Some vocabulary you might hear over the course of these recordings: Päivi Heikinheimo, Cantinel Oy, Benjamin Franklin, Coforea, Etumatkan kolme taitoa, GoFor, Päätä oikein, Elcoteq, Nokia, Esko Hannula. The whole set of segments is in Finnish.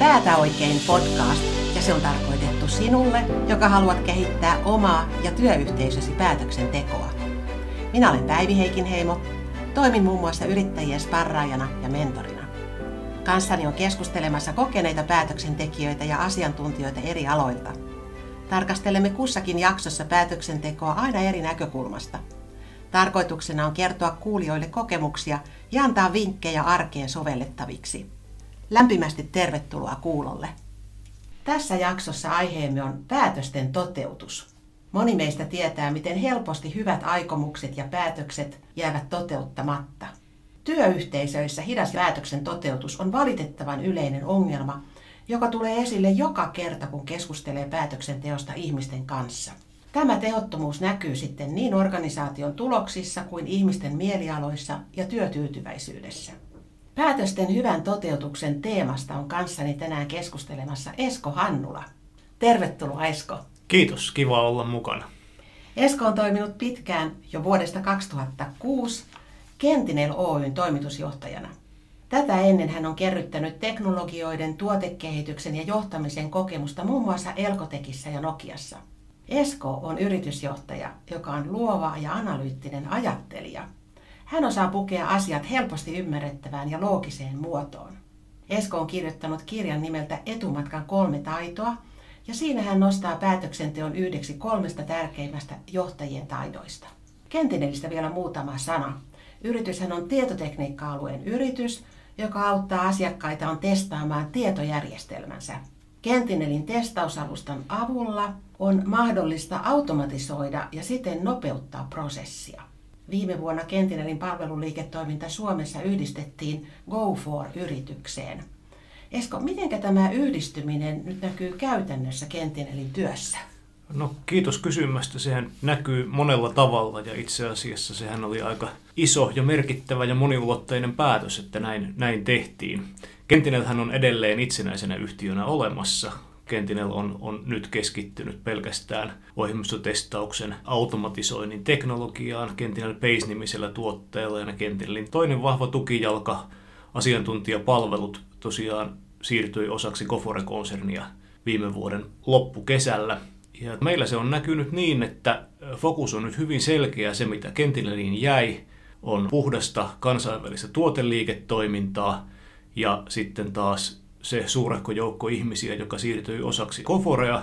Päätä oikein podcast, ja se on tarkoitettu sinulle, joka haluat kehittää omaa ja työyhteisösi päätöksentekoa. Minä olen Päivi Heikinheimo, toimin muun muassa yrittäjien sparraajana ja mentorina. Kanssani on keskustelemassa kokeneita päätöksentekijöitä ja asiantuntijoita eri aloilta. Tarkastelemme kussakin jaksossa päätöksentekoa aina eri näkökulmasta. Tarkoituksena on kertoa kuulijoille kokemuksia ja antaa vinkkejä arkeen sovellettaviksi. Lämpimästi tervetuloa kuulolle. Tässä jaksossa aiheemme on päätösten toteutus. Moni meistä tietää, miten helposti hyvät aikomukset ja päätökset jäävät toteuttamatta. Työyhteisöissä hidas päätöksen toteutus on valitettavan yleinen ongelma, joka tulee esille joka kerta, kun keskustelee päätöksenteosta ihmisten kanssa. Tämä tehottomuus näkyy sitten niin organisaation tuloksissa kuin ihmisten mielialoissa ja työtyytyväisyydessä. Päätösten hyvän toteutuksen teemasta on kanssani tänään keskustelemassa Esko Hannula. Tervetuloa, Esko. Kiitos, kiva olla mukana. Esko on toiminut pitkään, jo vuodesta 2006, Cantinel Oyn toimitusjohtajana. Tätä ennen hän on kerryttänyt teknologioiden, tuotekehityksen ja johtamisen kokemusta muun muassa Elcoteqissä ja Nokiassa. Esko on yritysjohtaja, joka on luova ja analyyttinen ajattelija. Hän osaa pukea asiat helposti ymmärrettävään ja loogiseen muotoon. Esko on kirjoittanut kirjan nimeltä Etumatkan kolme taitoa, ja siinä hän nostaa päätöksenteon yhdeksi kolmesta tärkeimmästä johtajien taidoista. Cantinelistä vielä muutama sana. Yrityshän on tietotekniikka-alueen yritys, joka auttaa asiakkaitaan testaamaan tietojärjestelmänsä. Cantinelin testausalustan avulla on mahdollista automatisoida ja siten nopeuttaa prosessia. Viime vuonna Cantinelin palveluliiketoiminta Suomessa yhdistettiin GoFor-yritykseen. Esko, miten tämä yhdistyminen nyt näkyy käytännössä Cantinelin työssä? No, kiitos kysymästä. Sehän näkyy monella tavalla, ja itse asiassa sehän oli aika iso ja merkittävä ja moniulotteinen päätös, että näin tehtiin. Cantinelhän on edelleen itsenäisenä yhtiönä olemassa. Cantinel on nyt keskittynyt pelkästään ohjelmistotestauksen automatisoinnin teknologiaan Cantinel Base-nimisellä tuotteella, ja Cantinelin toinen vahva tukijalka, asiantuntijapalvelut, tosiaan siirtyi osaksi Coforea-konsernia viime vuoden loppukesällä. Ja meillä se on näkynyt niin, että fokus on nyt hyvin selkeä. Se, mitä Cantineliin jäi, on puhdasta kansainvälistä tuoteliiketoimintaa, ja sitten taas se suurehko joukko ihmisiä, joka siirtyi osaksi Coforea,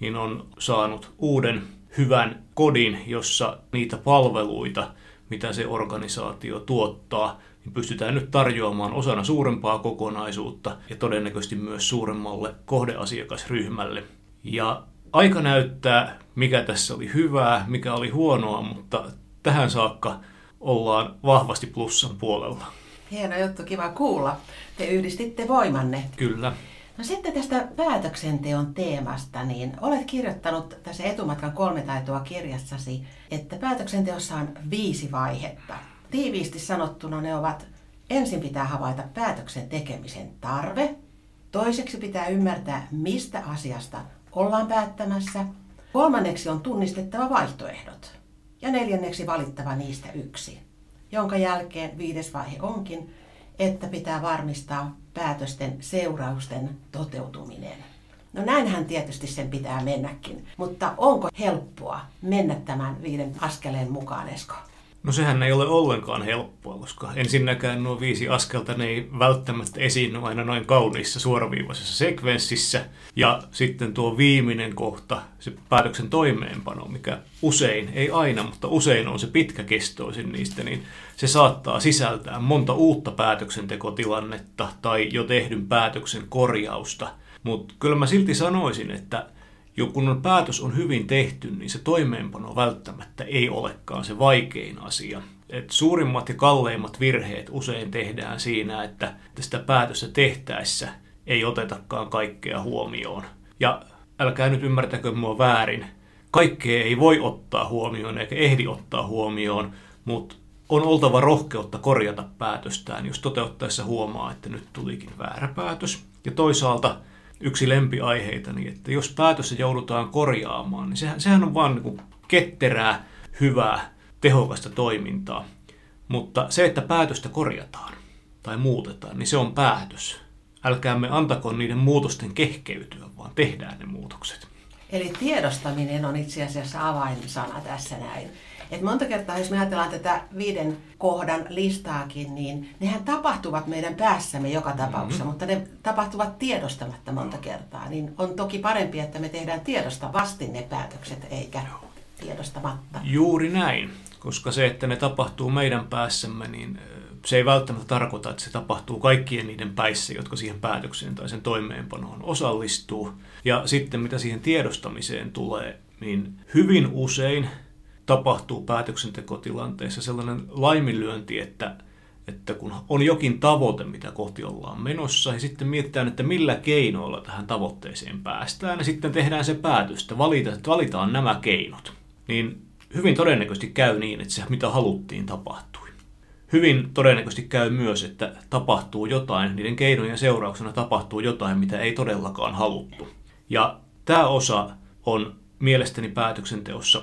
niin on saanut uuden hyvän kodin, jossa niitä palveluita, mitä se organisaatio tuottaa, niin pystytään nyt tarjoamaan osana suurempaa kokonaisuutta ja todennäköisesti myös suuremmalle kohdeasiakasryhmälle. Ja aika näyttää, mikä tässä oli hyvää, mikä oli huonoa, mutta tähän saakka ollaan vahvasti plussan puolella. Hieno juttu, kiva kuulla. Te yhdistitte voimanne. Kyllä. No sitten tästä päätöksenteon teemasta, niin olet kirjoittanut tässä Etumatkan kolme taitoa -kirjassasi, että päätöksenteossa on 5 vaihetta. Tiiviisti sanottuna ne ovat: ensin pitää havaita päätöksen tekemisen tarve, toiseksi pitää ymmärtää, mistä asiasta ollaan päättämässä, 3. on tunnistettava vaihtoehdot ja 4. valittava niistä yksi, jonka jälkeen 5. vaihe onkin, että pitää varmistaa päätösten seurausten toteutuminen. No näinhän tietysti sen pitää mennäkin, mutta onko helppoa mennä tämän 5 askeleen mukaan, Esko? No sehän ei ole ollenkaan helppoa, koska ensinnäkään nuo 5 askelta ne ei välttämättä esiinny aina noin kauniissa suoraviivaisessa sekvenssissä. Ja sitten tuo viimeinen kohta, se päätöksen toimeenpano, mikä usein, ei aina, mutta usein on se pitkäkestoisin niistä, niin se saattaa sisältää monta uutta päätöksentekotilannetta tai jo tehdyn päätöksen korjausta. Mutta kyllä mä silti sanoisin, että kun päätös on hyvin tehty, niin se toimeenpano välttämättä ei olekaan se vaikein asia. Et suurimmat ja kalleimmat virheet usein tehdään siinä, että sitä päätöstä tehtäessä ei otetakaan kaikkea huomioon. Ja älkää nyt ymmärtäkö mua väärin. Kaikkea ei voi ottaa huomioon eikä ehdi ottaa huomioon, mutta on oltava rohkeutta korjata päätöstään, jos toteuttaessa huomaa, että nyt tulikin väärä päätös. Ja toisaalta yksi lempiaiheita, niin että jos päätössä joudutaan korjaamaan, niin sehän on vaan niin ketterää, hyvää, tehokasta toimintaa. Mutta se, että päätöstä korjataan tai muutetaan, niin se on päätös. älkäämme antako niiden muutosten kehkeytyä, vaan tehdään ne muutokset. Eli tiedostaminen on itse asiassa avainsana tässä näin. Et monta kertaa, jos me ajatellaan tätä 5 kohdan listaakin, niin nehän tapahtuvat meidän päässämme joka tapauksessa, mutta ne tapahtuvat tiedostamatta monta kertaa. Niin on toki parempi, että me tehdään tiedostavasti ne päätökset, eikä tiedostamatta. Juuri näin, koska se, että ne tapahtuu meidän päässämme, niin se ei välttämättä tarkoita, että se tapahtuu kaikkien niiden päissä, jotka siihen päätökseen tai sen toimeenpanoon osallistuu. Ja sitten mitä siihen tiedostamiseen tulee, niin hyvin usein tapahtuu päätöksentekotilanteessa sellainen laiminlyönti, että kun on jokin tavoite, mitä kohti ollaan menossa, ja sitten mietitään, että millä keinoilla tähän tavoitteeseen päästään, ja sitten tehdään se päätös, että valitaan nämä keinot. Niin hyvin todennäköisesti käy niin, että se mitä haluttiin tapahtui. Hyvin todennäköisesti käy myös, että tapahtuu jotain, niiden keinojen seurauksena tapahtuu jotain, mitä ei todellakaan haluttu. Ja tämä osa on mielestäni päätöksenteossa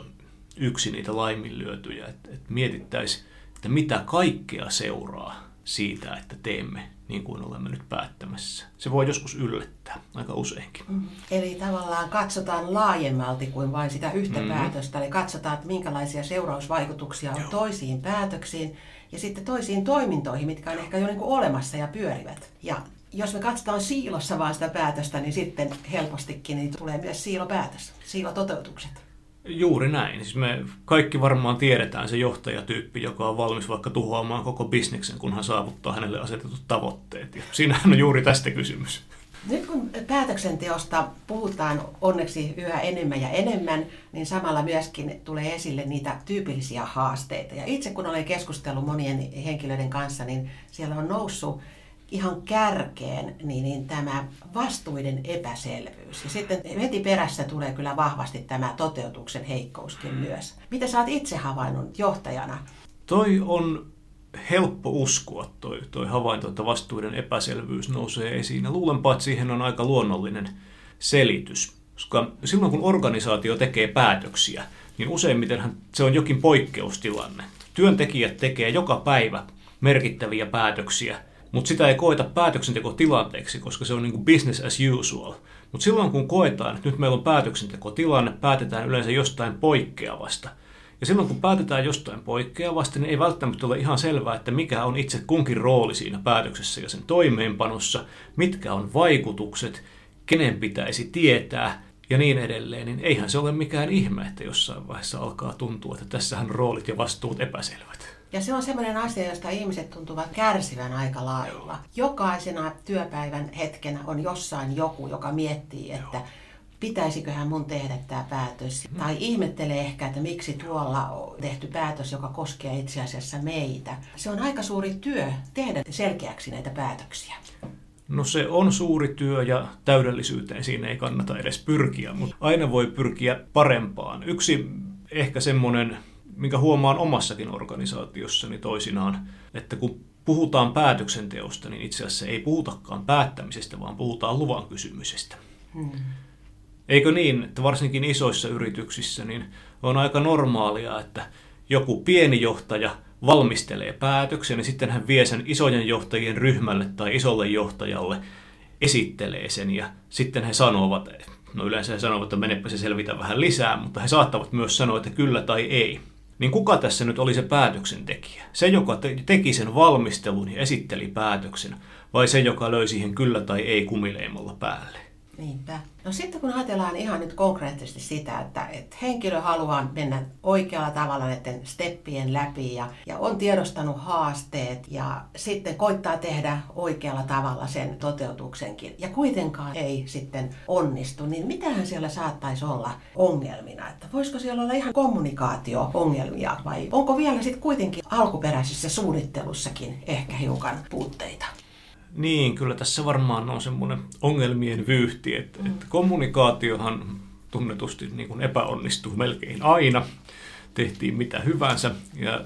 yksi niitä laiminlyötyjä, että mietittäisiin, että mitä kaikkea seuraa siitä, että teemme niin kuin olemme nyt päättämässä. Se voi joskus yllättää, aika useinkin. Eli tavallaan katsotaan laajemmalti kuin vain sitä yhtä päätöstä, eli katsotaan, että minkälaisia seurausvaikutuksia on toisiin päätöksiin ja sitten toisiin toimintoihin, mitkä on ehkä jo niin kuin olemassa ja pyörivät. Ja jos me katsotaan siilossa vaan sitä päätöstä, niin sitten helpostikin niin tulee myös siilopäätös, siilototeutukset. Juuri näin. Siis me kaikki varmaan tiedetään se johtajatyyppi, joka on valmis vaikka tuhoamaan koko bisneksen, kunhan saavuttaa hänelle asetetut tavoitteet. Ja siinähän on juuri tästä kysymys. Nyt kun päätöksenteosta puhutaan onneksi yhä enemmän ja enemmän, niin samalla myöskin tulee esille niitä tyypillisiä haasteita. Ja itse kun olen keskustellut monien henkilöiden kanssa, niin siellä on noussut ihan kärkeen niin tämä vastuiden epäselvyys. Ja sitten heti perässä tulee kyllä vahvasti tämä toteutuksen heikkouskin myös. Mitä sä oot itse havainnut johtajana? Toi on helppo uskoa, toi havainto, että vastuiden epäselvyys nousee esiin. Ja luulenpa, että siihen on aika luonnollinen selitys. Koska silloin, kun organisaatio tekee päätöksiä, niin useimmitenhän se on jokin poikkeustilanne. Työntekijät tekee joka päivä merkittäviä päätöksiä, mutta sitä ei koeta päätöksentekotilanteeksi, koska se on niin kuin business as usual. Mutta silloin kun koetaan, että nyt meillä on päätöksentekotilanne, päätetään yleensä jostain poikkeavasta. Ja silloin kun päätetään jostain poikkeavasta, niin ei välttämättä ole ihan selvää, että mikä on itse kunkin rooli siinä päätöksessä ja sen toimeenpanossa, mitkä on vaikutukset, kenen pitäisi tietää ja niin edelleen. Niin eihän se ole mikään ihme, että jossain vaiheessa alkaa tuntua, että tässähän roolit ja vastuut epäselvät. Ja se on semmoinen asia, josta ihmiset tuntuvat kärsivän aika lailla. Jokaisena työpäivän hetkenä on jossain joku, joka miettii, että pitäisiköhän mun tehdä tämä päätös. Tai ihmettelee ehkä, että miksi tuolla on tehty päätös, joka koskee itse asiassa meitä. Se on aika suuri työ tehdä selkeäksi näitä päätöksiä. No se on suuri työ ja täydellisyyteen siinä ei kannata edes pyrkiä, mutta aina voi pyrkiä parempaan. Yksi ehkä semmoinen, minkä huomaan omassakin organisaatiossani toisinaan, että kun puhutaan päätöksenteosta, niin itse asiassa ei puhutakaan päättämisestä, vaan puhutaan luvan kysymisestä. Eikö niin, että varsinkin isoissa yrityksissä niin on aika normaalia, että joku pieni johtaja valmistelee päätöksen ja sitten hän vie sen isojen johtajien ryhmälle tai isolle johtajalle, esittelee sen ja sitten he sanovat, no yleensä he sanovat, että menepä se selvitä vähän lisää, mutta he saattavat myös sanoa, että kyllä tai ei. Niin kuka tässä nyt oli se päätöksentekijä? Se, joka teki sen valmistelun ja esitteli päätöksen, vai se, joka löi siihen kyllä tai ei kumileimalla päälle? Niinpä. No sitten kun ajatellaan ihan nyt konkreettisesti sitä, että henkilö haluaa mennä oikealla tavalla näiden steppien läpi ja on tiedostanut haasteet ja sitten koittaa tehdä oikealla tavalla sen toteutuksenkin ja kuitenkaan ei sitten onnistu, niin mitähän siellä saattaisi olla ongelmina? Että voisiko siellä olla ihan kommunikaatio-ongelmia vai onko vielä sitten kuitenkin alkuperäisessä suunnittelussakin ehkä hiukan puutteita? Niin, kyllä tässä varmaan on semmoinen ongelmien vyyhti, että kommunikaatiohan tunnetusti niin kuin epäonnistuu melkein aina, tehtiin mitä hyvänsä ja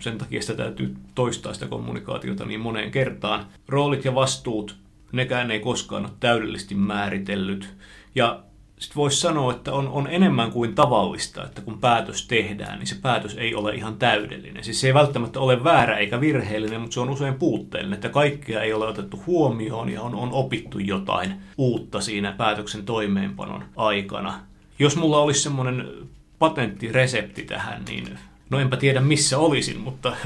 sen takia sitä täytyy toistaa sitä kommunikaatiota niin moneen kertaan. Roolit ja vastuut, nekään ei koskaan ole täydellisesti määritellyt ja sitten voisi sanoa, että on enemmän kuin tavallista, että kun päätös tehdään, niin se päätös ei ole ihan täydellinen. Siis se ei välttämättä ole väärä eikä virheellinen, mutta se on usein puutteellinen, että kaikkea ei ole otettu huomioon ja on opittu jotain uutta siinä päätöksen toimeenpanon aikana. Jos mulla olisi semmoinen patenttiresepti tähän, niin no enpä tiedä missä olisin, mutta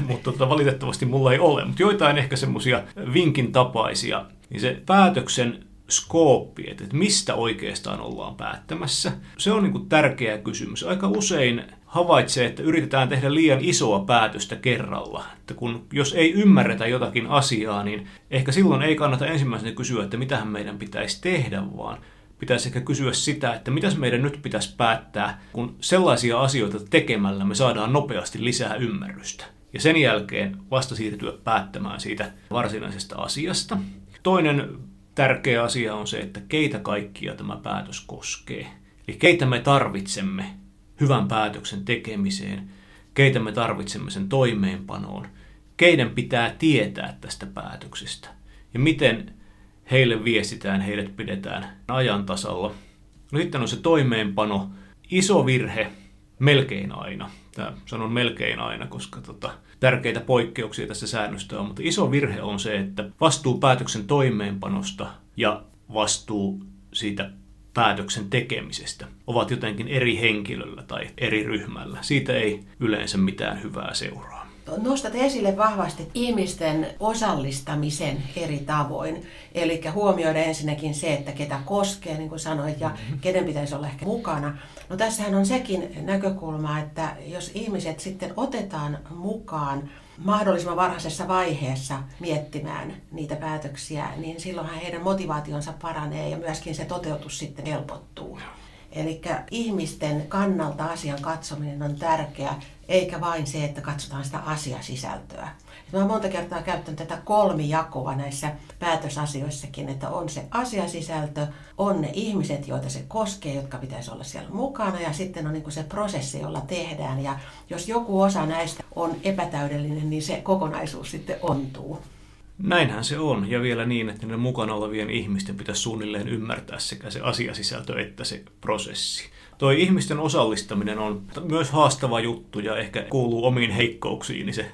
valitettavasti mulla ei ole. Mutta joitain ehkä semmoisia vinkin tapaisia, niin se päätöksen skooppi, että mistä oikeastaan ollaan päättämässä. Se on niin kuin tärkeä kysymys. Aika usein havaitsee, että yritetään tehdä liian isoa päätöstä kerralla. Että jos ei ymmärretä jotakin asiaa, niin ehkä silloin ei kannata ensimmäisenä kysyä, että mitähän meidän pitäisi tehdä, vaan pitäisi ehkä kysyä sitä, että mitäs meidän nyt pitäisi päättää, kun sellaisia asioita tekemällä me saadaan nopeasti lisää ymmärrystä. Ja sen jälkeen vasta siirtyä päättämään siitä varsinaisesta asiasta. Toinen tärkeä asia on se, että keitä kaikkia tämä päätös koskee. Eli keitä me tarvitsemme hyvän päätöksen tekemiseen, keitä me tarvitsemme sen toimeenpanoon, keiden pitää tietää tästä päätöksestä ja miten heille viestitään, heidät pidetään ajan tasalla. No sitten on se toimeenpano, iso virhe melkein aina. Sanon melkein aina, koska tärkeitä poikkeuksia tässä säännöstä on, mutta iso virhe on se, että vastuu päätöksen toimeenpanosta ja vastuu siitä päätöksen tekemisestä ovat jotenkin eri henkilöllä tai eri ryhmällä. Siitä ei yleensä mitään hyvää seuraa. Nostat esille vahvasti ihmisten osallistamisen eri tavoin, eli huomioida ensinnäkin se, että ketä koskee, niin kuin sanoit, ja kenen pitäisi olla ehkä mukana. No tässähän on sekin näkökulma, että jos ihmiset sitten otetaan mukaan mahdollisimman varhaisessa vaiheessa miettimään niitä päätöksiä, niin silloinhan heidän motivaationsa paranee ja myöskin se toteutus sitten helpottuu. Eli ihmisten kannalta asian katsominen on tärkeää, eikä vain se, että katsotaan sitä asiasisältöä. Mä oon monta kertaa käyttänyt tätä kolmijakoa näissä päätösasioissakin, että on se asiasisältö, on ne ihmiset, joita se koskee, jotka pitäisi olla siellä mukana, ja sitten on niin kuin se prosessi, jolla tehdään. Ja jos joku osa näistä on epätäydellinen, niin se kokonaisuus sitten ontuu. Näinhän se on, ja vielä niin, että ne mukana olevien ihmisten pitäisi suunnilleen ymmärtää sekä se asiasisältö että se prosessi. Toi ihmisten osallistaminen on myös haastava juttu ja ehkä kuuluu omiin heikkouksiin niin se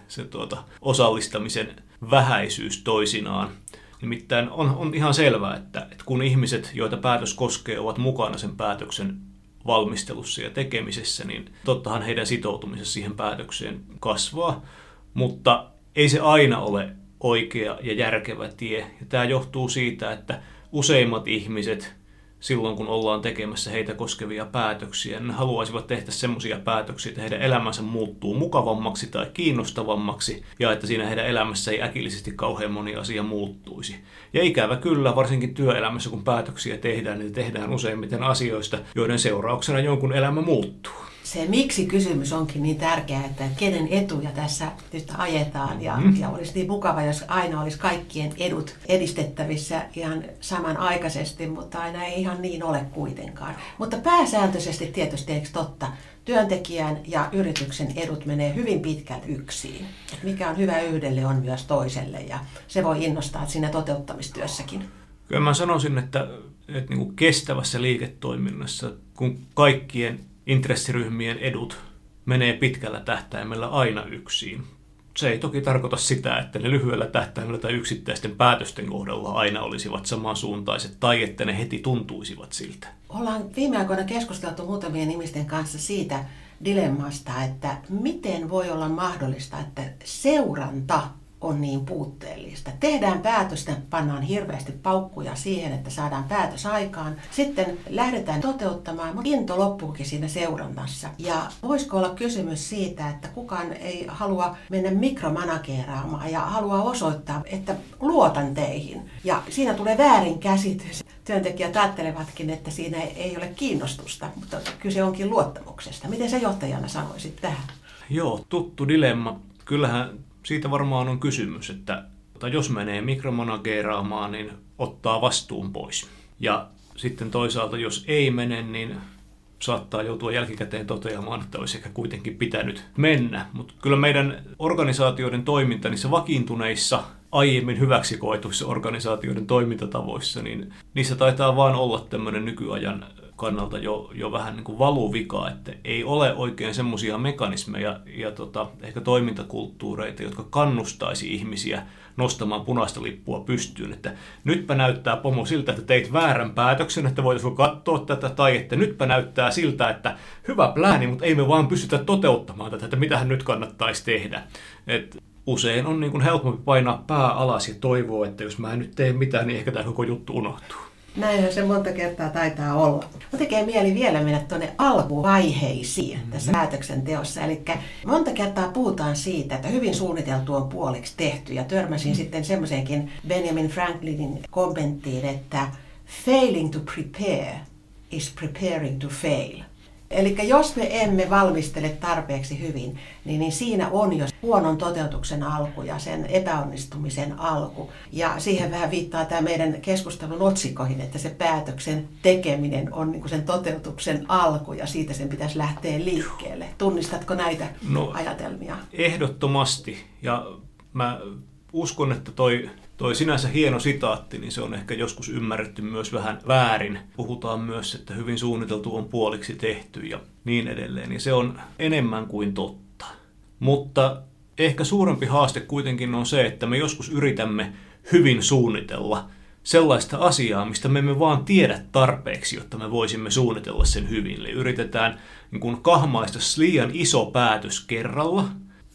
osallistamisen vähäisyys toisinaan. Nimittäin on ihan selvää, että kun ihmiset, joita päätös koskee, ovat mukana sen päätöksen valmistelussa ja tekemisessä, niin tottahan heidän sitoutumisensa siihen päätökseen kasvaa, mutta ei se aina ole oikea ja järkevä tie. Ja tämä johtuu siitä, että useimmat ihmiset silloin, kun ollaan tekemässä heitä koskevia päätöksiä, ne haluaisivat tehdä semmoisia päätöksiä, että heidän elämänsä muuttuu mukavammaksi tai kiinnostavammaksi, ja että siinä heidän elämässä ei äkillisesti kauhean moni asia muuttuisi. Ja ikävä kyllä, varsinkin työelämässä, kun päätöksiä tehdään, niin tehdään useimmiten asioista, joiden seurauksena jonkun elämä muuttuu. Se miksi-kysymys onkin niin tärkeä, että kenen etuja tässä nyt ajetaan, ja olisi niin mukava, jos aina olisi kaikkien edut edistettävissä ihan samanaikaisesti, mutta aina ei ihan niin ole kuitenkaan. Mutta pääsääntöisesti tietysti, eikö totta, työntekijän ja yrityksen edut menee hyvin pitkälti yksiin. Mikä on hyvä yhdelle, on myös toiselle, ja se voi innostaa siinä toteuttamistyössäkin. Kyllä mä sanoisin, että niin kuin kestävässä liiketoiminnassa, kun kaikkien intressiryhmien edut menee pitkällä tähtäimellä aina yksiin. Se ei toki tarkoita sitä, että ne lyhyellä tähtäimellä tai yksittäisten päätösten kohdalla aina olisivat samansuuntaiset tai että ne heti tuntuisivat siltä. Ollaan viime aikoina keskusteltu muutamien ihmisten kanssa siitä dilemmasta, että miten voi olla mahdollista, että seuranta on niin puutteellista. Tehdään päätöstä, pannaan hirveästi paukkuja siihen, että saadaan päätös aikaan. Sitten lähdetään toteuttamaan, mutta into loppuukin siinä seurannassa. Ja voisiko olla kysymys siitä, että kukaan ei halua mennä mikromanageeraamaan ja haluaa osoittaa, että luotan teihin. Ja siinä tulee väärinkäsitys. Työntekijät ajattelevatkin, että siinä ei ole kiinnostusta, mutta kyse onkin luottamuksesta. Miten sä johtajana sanoisit tähän? Joo, tuttu dilemma. Kyllähän siitä varmaan on kysymys, että jos menee mikromanageeraamaan, niin ottaa vastuun pois. Ja sitten toisaalta, jos ei mene, niin saattaa joutua jälkikäteen toteamaan, että olisi ehkä kuitenkin pitänyt mennä. Mutta kyllä meidän organisaatioiden toiminta niissä vakiintuneissa, aiemmin hyväksi koetuissa organisaatioiden toimintatavoissa, niin niissä taitaa vaan olla tämmöinen nykyajan kannalta jo vähän niin kuin valuvika, että ei ole oikein semmoisia mekanismeja ja ehkä toimintakulttuureita, jotka kannustaisi ihmisiä nostamaan punaista lippua pystyyn, että nytpä näyttää pomo siltä, että teit väärän päätöksen, että voitaisiin katsoa tätä, tai että nytpä näyttää siltä, että hyvä plääni, mutta ei me vaan pystytä toteuttamaan tätä, että mitähän nyt kannattaisi tehdä. Usein on niin kuin helpompi painaa pää alas ja toivoa, että jos mä en nyt tee mitään, niin ehkä tämä koko juttu unohtuu. Näinhän se monta kertaa taitaa olla. Mun tekee mieli vielä mennä tuonne alkuvaiheisiin tässä päätöksenteossa. Eli monta kertaa puhutaan siitä, että hyvin suunniteltu on puoliksi tehty. Ja törmäsin sitten semmoiseenkin Benjamin Franklinin kommenttiin, että failing to prepare is preparing to fail. Eli jos me emme valmistele tarpeeksi hyvin, niin siinä on jo huonon toteutuksen alku ja sen epäonnistumisen alku. Ja siihen vähän viittaa tämä meidän keskustelun otsikoihin, että se päätöksen tekeminen on niin kuin sen toteutuksen alku ja siitä sen pitäisi lähteä liikkeelle. Tunnistatko näitä ajatelmia? Ehdottomasti. Ja mä uskon, että toi sinänsä hieno sitaatti, niin se on ehkä joskus ymmärretty myös vähän väärin. Puhutaan myös, että hyvin suunniteltu on puoliksi tehty ja niin edelleen. Ja se on enemmän kuin totta. Mutta ehkä suurempi haaste kuitenkin on se, että me joskus yritämme hyvin suunnitella sellaista asiaa, mistä me emme vaan tiedä tarpeeksi, jotta me voisimme suunnitella sen hyvin. Eli yritetään niin kuin kahmaista liian iso päätös kerralla.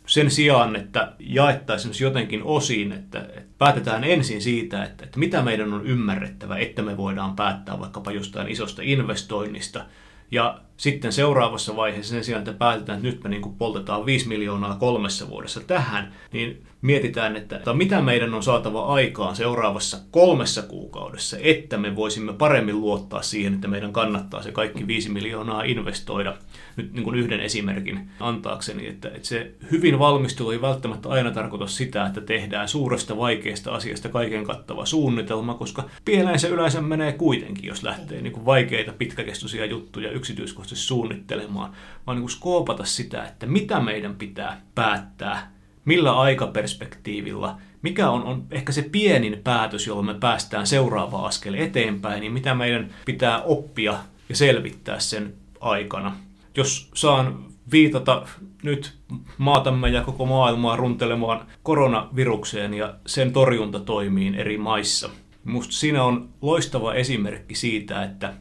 Sen sijaan, että jaettaisiin jotenkin osiin, että päätetään ensin siitä, että mitä meidän on ymmärrettävä, että me voidaan päättää vaikkapa jostain isosta investoinnista. Ja sitten seuraavassa vaiheessa sen sijaan, että päätetään, että nyt me niin kuin poltetaan 5 miljoonaa 3 vuodessa tähän, niin mietitään, että mitä meidän on saatava aikaan seuraavassa 3 kuukaudessa, että me voisimme paremmin luottaa siihen, että meidän kannattaa se kaikki 5 miljoonaa investoida. Nyt niin kuin yhden esimerkin antaakseni, että se hyvin valmistelu ei välttämättä aina tarkoita sitä, että tehdään suuresta vaikeasta asiasta kaiken kattava suunnitelma, koska pieleen se yleensä menee kuitenkin, jos lähtee niin kuin vaikeita pitkäkestoisia juttuja yksityiskohtaisesti suunnittelemaan, vaan niin kuin skoopata sitä, että mitä meidän pitää päättää, millä aikaperspektiivillä, mikä on ehkä se pienin päätös, jolla me päästään seuraava askel eteenpäin, niin mitä meidän pitää oppia ja selvittää sen aikana. Jos saan viitata nyt maatamme ja koko maailmaa runtelemaan koronavirukseen ja sen torjuntatoimiin eri maissa. Minusta siinä on loistava esimerkki siitä, että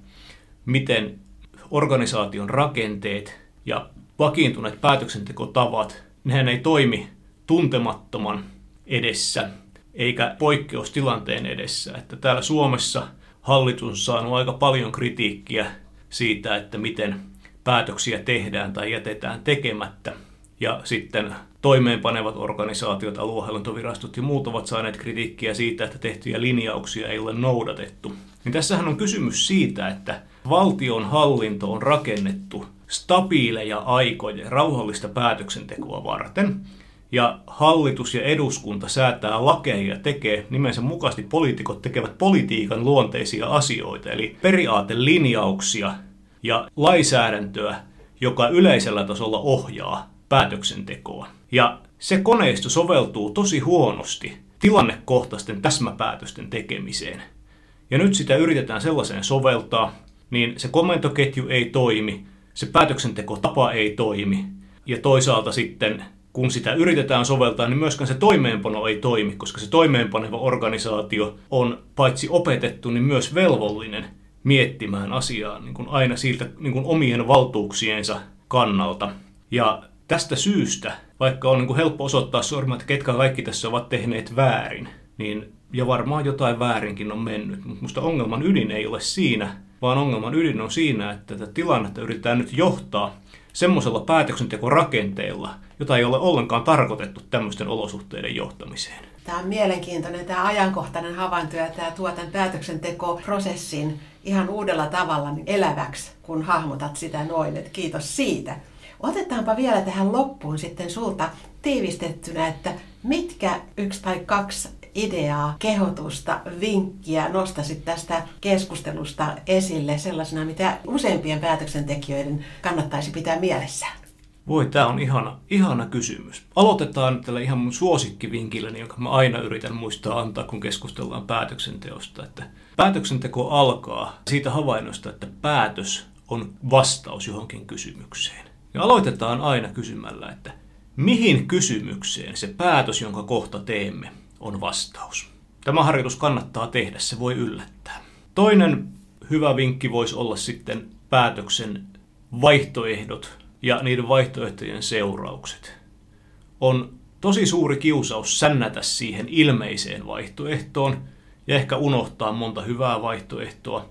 miten organisaation rakenteet ja vakiintuneet päätöksentekotavat, nehän ei toimi tuntemattoman edessä eikä poikkeustilanteen edessä. Että täällä Suomessa hallitus on saanut aika paljon kritiikkiä siitä, että miten päätöksiä tehdään tai jätetään tekemättä. Ja sitten toimeenpanevat organisaatiot, aluehallintovirastot ja muut ovat saaneet kritiikkiä siitä, että tehtyjä linjauksia ei ole noudatettu. Niin tässähän on kysymys siitä, että valtion hallinto on rakennettu stabiileja aikoja rauhallista päätöksentekoa varten. Ja hallitus ja eduskunta säätää lakeja ja tekee nimensä mukaisesti poliitikot tekevät politiikan luonteisia asioita, eli periaatelinjauksia ja lainsäädäntöä, joka yleisellä tasolla ohjaa päätöksentekoa. Ja se koneisto soveltuu tosi huonosti tilannekohtaisten täsmäpäätösten tekemiseen. Ja nyt sitä yritetään sellaiseen soveltaa, niin se komentoketju ei toimi, se päätöksentekotapa ei toimi, ja toisaalta sitten kun sitä yritetään soveltaa, niin myöskään se toimeenpano ei toimi, koska se toimeenpaneva organisaatio on paitsi opetettu, niin myös velvollinen miettimään asiaa niin kuin aina siltä niin kuin omien valtuuksiensa kannalta. Ja tästä syystä, vaikka on niin kuin helppo osoittaa sormet, että ketkä kaikki tässä ovat tehneet väärin, niin, ja varmaan jotain väärinkin on mennyt, mutta musta ongelman ydin ei ole siinä, vaan ongelman ydin on siinä, että tätä tilannetta yritetään nyt johtaa semmoisella päätöksentekorakenteella, jota ei ole ollenkaan tarkoitettu tämmöisten olosuhteiden johtamiseen. Tämä on mielenkiintoinen, tämä ajankohtainen havainto ja tämä tuo tämän päätöksentekoprosessin ihan uudella tavalla eläväksi, kun hahmotat sitä noin. Et kiitos siitä. Otetaanpa vielä tähän loppuun sitten sulta tiivistettynä, että mitkä 1 tai 2 ideaa, kehotusta, vinkkiä nostaisit tästä keskustelusta esille sellaisena, mitä useimpien päätöksentekijöiden kannattaisi pitää mielessään? Voi, tämä on ihana kysymys. Aloitetaan tällä ihan mun suosikkivinkilläni, jonka mä aina yritän muistaa antaa, kun keskustellaan päätöksenteosta. Että päätöksenteko alkaa siitä havainnosta, että päätös on vastaus johonkin kysymykseen. Ja aloitetaan aina kysymällä, että mihin kysymykseen se päätös, jonka kohta teemme, on vastaus. Tämä harjoitus kannattaa tehdä, se voi yllättää. Toinen hyvä vinkki voisi olla sitten päätöksen vaihtoehdot ja niiden vaihtoehtojen seuraukset. On tosi suuri kiusaus sännätä siihen ilmeiseen vaihtoehtoon ja ehkä unohtaa monta hyvää vaihtoehtoa.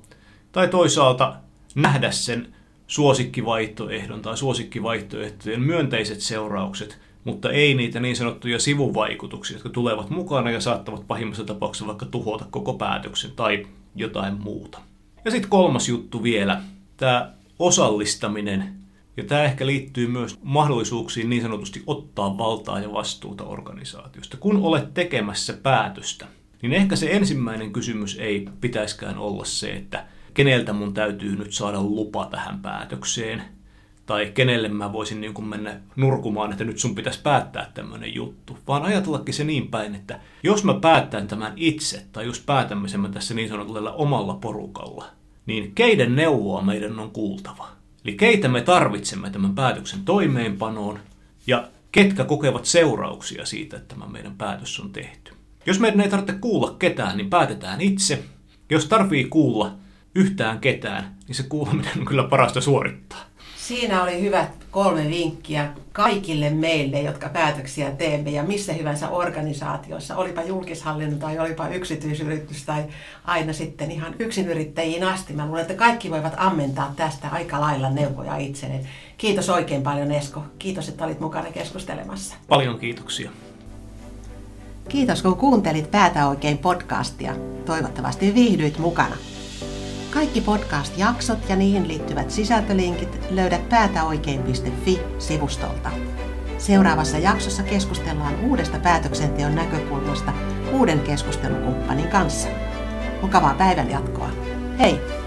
Tai toisaalta nähdä sen suosikkivaihtoehdon tai suosikkivaihtoehtojen myönteiset seuraukset, mutta ei niitä niin sanottuja sivuvaikutuksia, jotka tulevat mukana ja saattavat pahimmassa tapauksessa vaikka tuhota koko päätöksen tai jotain muuta. Ja sitten kolmas juttu vielä, tämä osallistaminen. Ja tämä ehkä liittyy myös mahdollisuuksiin niin sanotusti ottaa valtaa ja vastuuta organisaatiosta. Kun olet tekemässä päätöstä, niin ehkä se ensimmäinen kysymys ei pitäiskään olla se, että keneltä mun täytyy nyt saada lupa tähän päätökseen, tai kenelle mä voisin niin kuin mennä nurkumaan, että nyt sun pitäisi päättää tämmöinen juttu, vaan ajatellakin se niin päin, että jos mä päätän tämän itse, tai jos päätämme sen tässä niin sanotulla omalla porukalla, niin keiden neuvoa meidän on kuultava? Eli keitä me tarvitsemme tämän päätöksen toimeenpanoon, ja ketkä kokevat seurauksia siitä, että tämä meidän päätös on tehty. Jos meidän ei tarvitse kuulla ketään, niin päätetään itse. Jos tarvii kuulla yhtään ketään, niin se kuuleminen on kyllä parasta suorittaa. Siinä oli hyvät 3 vinkkiä kaikille meille, jotka päätöksiä teemme ja missä hyvänsä organisaatiossa. Olipa julkishallinto tai olipa yksityisyritys tai aina sitten ihan yksinyrittäjiin asti. Mä luulen, että kaikki voivat ammentaa tästä aika lailla neuvoja itselleen. Kiitos oikein paljon, Esko. Kiitos, että olit mukana keskustelemassa. Paljon kiitoksia. Kiitos, kun kuuntelit Päätä oikein -podcastia. Toivottavasti viihdyit mukana. Kaikki podcast-jaksot ja niihin liittyvät sisältölinkit löydät päätäoikein.fi-sivustolta. Seuraavassa jaksossa keskustellaan uudesta päätöksenteon näkökulmasta uuden keskustelukumppanin kanssa. Mukavaa päivän jatkoa. Hei!